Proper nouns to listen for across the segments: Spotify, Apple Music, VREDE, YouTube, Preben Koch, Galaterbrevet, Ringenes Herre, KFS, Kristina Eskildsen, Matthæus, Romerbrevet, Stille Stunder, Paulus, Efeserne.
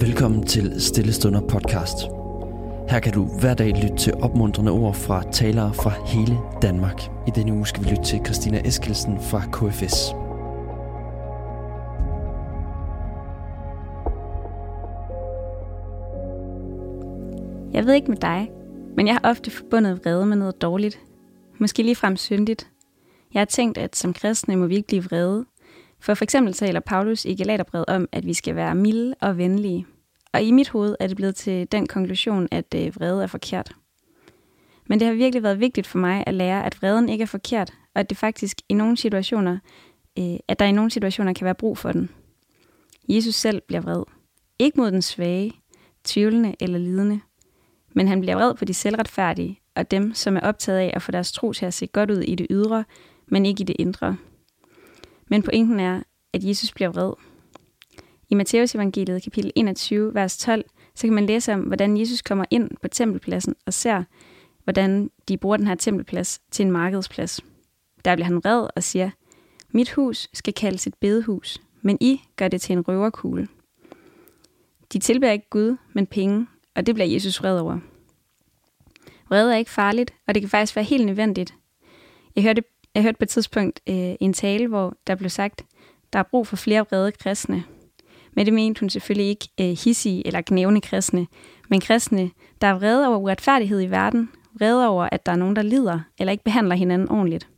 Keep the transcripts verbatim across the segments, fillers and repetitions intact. Velkommen til Stillestunder podcast. Her kan du hver dag lytte til opmuntrende ord fra talere fra hele Danmark. I denne uge skal vi lytte til Kristina Eskildsen fra K F S. Jeg ved ikke med dig, men jeg har ofte forbundet vrede med noget dårligt. Måske ligefrem syndigt. Jeg har tænkt, at som kristne må vi ikke blive vrede. For f.eks. taler Paulus i Galaterbrevet om, at vi skal være milde og venlige. Og i mit hoved er det blevet til den konklusion, at vrede er forkert. Men det har virkelig været vigtigt for mig at lære, at vreden ikke er forkert, og at det faktisk i nogle situationer, at der i nogle situationer kan være brug for den. Jesus selv bliver vred. Ikke mod den svage, tvivlende eller lidende, men han bliver vred på de selvretfærdige og dem, som er optaget af at få deres tro til at se godt ud i det ydre, men ikke i det indre. Men pointen er, at Jesus bliver vred. I Matthæus evangeliet kapitel enogtyve, vers tolv, så kan man læse om, hvordan Jesus kommer ind på tempelpladsen og ser, hvordan de bruger den her tempelplads til en markedsplads. Der bliver han vred og siger, mit hus skal kaldes et bedehus, men I gør det til en røverkugle. De tilbærer ikke Gud, men penge, og det bliver Jesus vred over. Vrede er ikke farligt, og det kan faktisk være helt nødvendigt. Jeg hørte Jeg hørte på et tidspunkt øh, en tale, hvor der blev sagt, der er brug for flere vrede kristne. Men det mente hun selvfølgelig ikke øh, hissige eller gnævende kristne, men kristne, der er vrede over uretfærdighed i verden, vrede over, at der er nogen, der lider eller ikke behandler hinanden ordentligt.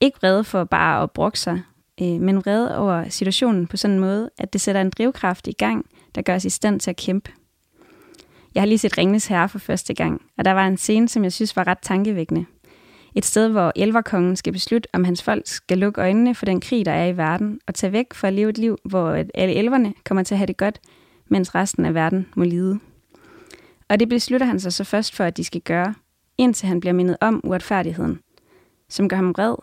Ikke vrede for bare at brokke sig, øh, men vrede over situationen på sådan en måde, at det sætter en drivkraft i gang, der gør os i stand til at kæmpe. Jeg har lige set Ringenes Herre for første gang, og der var en scene, som jeg synes var ret tankevækkende. Et sted, hvor elverkongen skal beslutte, om hans folk skal lukke øjnene for den krig, der er i verden, og tage væk for at leve et liv, hvor alle elverne kommer til at have det godt, mens resten af verden må lide. Og det beslutter han sig så først for, at de skal gøre, indtil han bliver mindet om uretfærdigheden, som gør ham vred.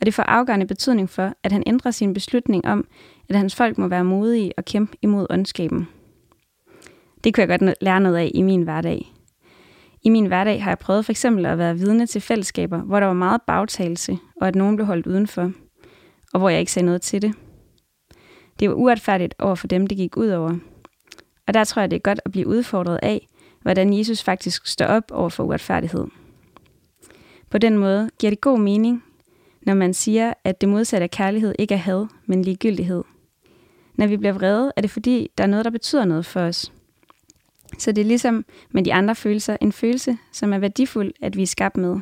Og det får afgørende betydning for, at han ændrer sin beslutning om, at hans folk må være modige og kæmpe imod ondskaben. Det kunne jeg godt lære noget af i min hverdag. I min hverdag har jeg prøvet for eksempel at være vidne til fællesskaber, hvor der var meget bagtagelse, og at nogen blev holdt udenfor, og hvor jeg ikke sagde noget til det. Det var uretfærdigt over for dem, det gik ud over. Og der tror jeg, det er godt at blive udfordret af, hvordan Jesus faktisk står op over for uretfærdighed. På den måde giver det god mening, når man siger, at det modsatte af kærlighed ikke er had, men ligegyldighed. Når vi bliver vrede, er det fordi, der er noget, der betyder noget for os. Så det er ligesom med de andre følelser, en følelse, som er værdifuld, at vi er skabt med.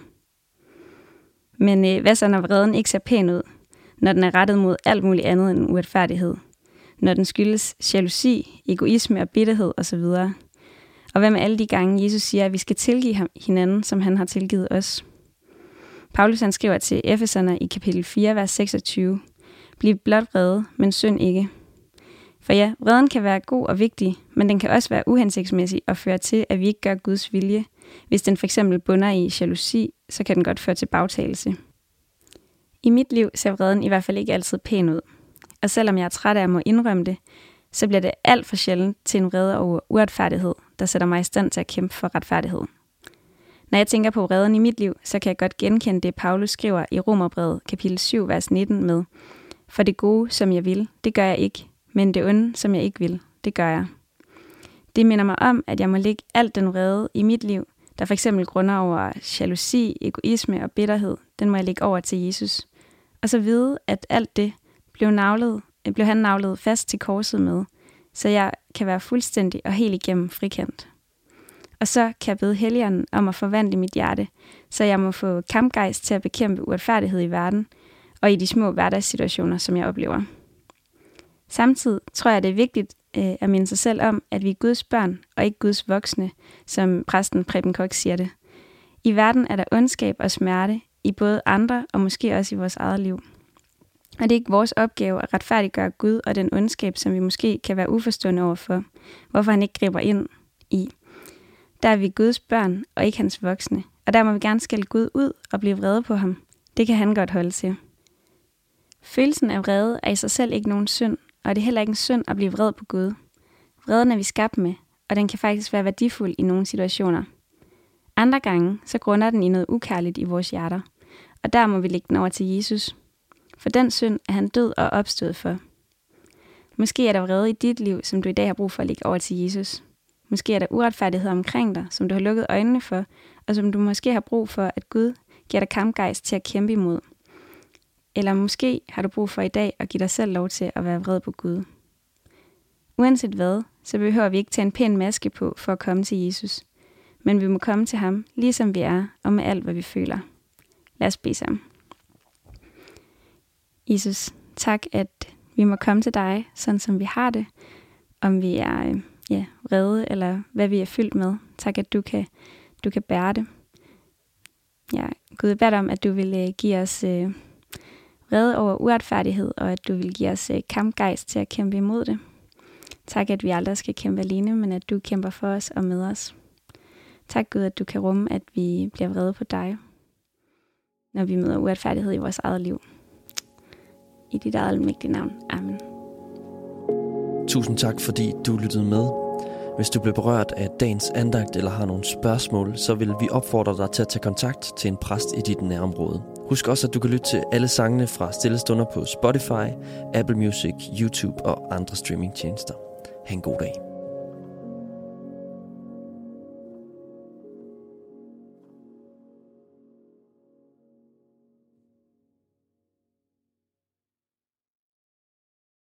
Men øh, hvad så, når vreden ikke ser pæn ud? Når den er rettet mod alt muligt andet end uretfærdighed? Når den skyldes jalousi, egoisme og bitterhed osv.? Og hvad med alle de gange, Jesus siger, at vi skal tilgive hinanden, som han har tilgivet os? Paulus han skriver til Efeserne i kapitel fire, vers seksogtyve. Bliv blot vrede, men synd ikke. For ja, vreden kan være god og vigtig, men den kan også være uhensigtsmæssig og føre til, at vi ikke gør Guds vilje. Hvis den f.eks. bunder i jalousi, så kan den godt føre til bagtagelse. I mit liv ser vreden i hvert fald ikke altid pæn ud. Og selvom jeg er træt af at må indrømme det, så bliver det alt for sjældent til en vrede over uretfærdighed, der sætter mig i stand til at kæmpe for retfærdighed. Når jeg tænker på vreden i mit liv, så kan jeg godt genkende det, Paulus skriver i Romerbrevet kapitel syv, vers nitten med: For det gode, som jeg vil, det gør jeg ikke. Men det onde, som jeg ikke vil, det gør jeg. Det minder mig om, at jeg må lægge alt den vrede i mit liv, der for eksempel grunder over jalousi, egoisme og bitterhed, den må jeg lægge over til Jesus. Og så vide, at alt det blev, navlet, blev han navlet fast til korset med, så jeg kan være fuldstændig og helt igennem frikendt. Og så kan jeg bede Helligånden om at forvandle mit hjerte, så jeg må få kampgejst til at bekæmpe uretfærdighed i verden og i de små hverdagssituationer, som jeg oplever. Samtidig tror jeg, det er vigtigt øh, at minde sig selv om, at vi er Guds børn og ikke Guds voksne, som præsten Preben Koch siger det. I verden er der ondskab og smerte i både andre og måske også i vores eget liv. Og det er ikke vores opgave at retfærdiggøre Gud og den ondskab, som vi måske kan være uforstående overfor, hvorfor han ikke griber ind i. Der er vi Guds børn og ikke hans voksne, og der må vi gerne skælde Gud ud og blive vrede på ham. Det kan han godt holde til. Følelsen af vrede er i sig selv ikke nogen synd, og det er heller ikke en synd at blive vred på Gud. Vreden er vi skabt med, og den kan faktisk være værdifuld i nogle situationer. Andre gange, så grunder den i noget ukærligt i vores hjerter, og der må vi lægge den over til Jesus. For den synd er han død og opstået for. Måske er der vrede i dit liv, som du i dag har brug for at lægge over til Jesus. Måske er der uretfærdighed omkring dig, som du har lukket øjnene for, og som du måske har brug for, at Gud giver dig kampgejst til at kæmpe imod. Eller måske har du brug for i dag at give dig selv lov til at være vred på Gud. Uanset hvad, så behøver vi ikke tage en pæn maske på for at komme til Jesus. Men vi må komme til ham, ligesom vi er, og med alt, hvad vi føler. Lad os bede sammen. Jesus, tak, at vi må komme til dig, sådan som vi har det. Om vi er ja, vrede, eller hvad vi er fyldt med. Tak, at du kan, du kan bære det. Ja, Gud, beder dig om, at du vil give os øh, vrede over uretfærdighed, og at du vil give os øh, kampgejst til at kæmpe imod det. Tak, at vi aldrig skal kæmpe alene, men at du kæmper for os og med os. Tak, Gud, at du kan rumme, at vi bliver vrede på dig, når vi møder uretfærdighed i vores eget liv. I dit eget mægtige navn. Amen. Tusind tak, fordi du lyttede med. Hvis du blev berørt af dagens andagt eller har nogle spørgsmål, så vil vi opfordre dig til at tage kontakt til en præst i dit nærområde. Husk også, at du kan lytte til alle sangene fra stillestunder på Spotify, Apple Music, YouTube og andre streamingtjenester. Ha' en god dag.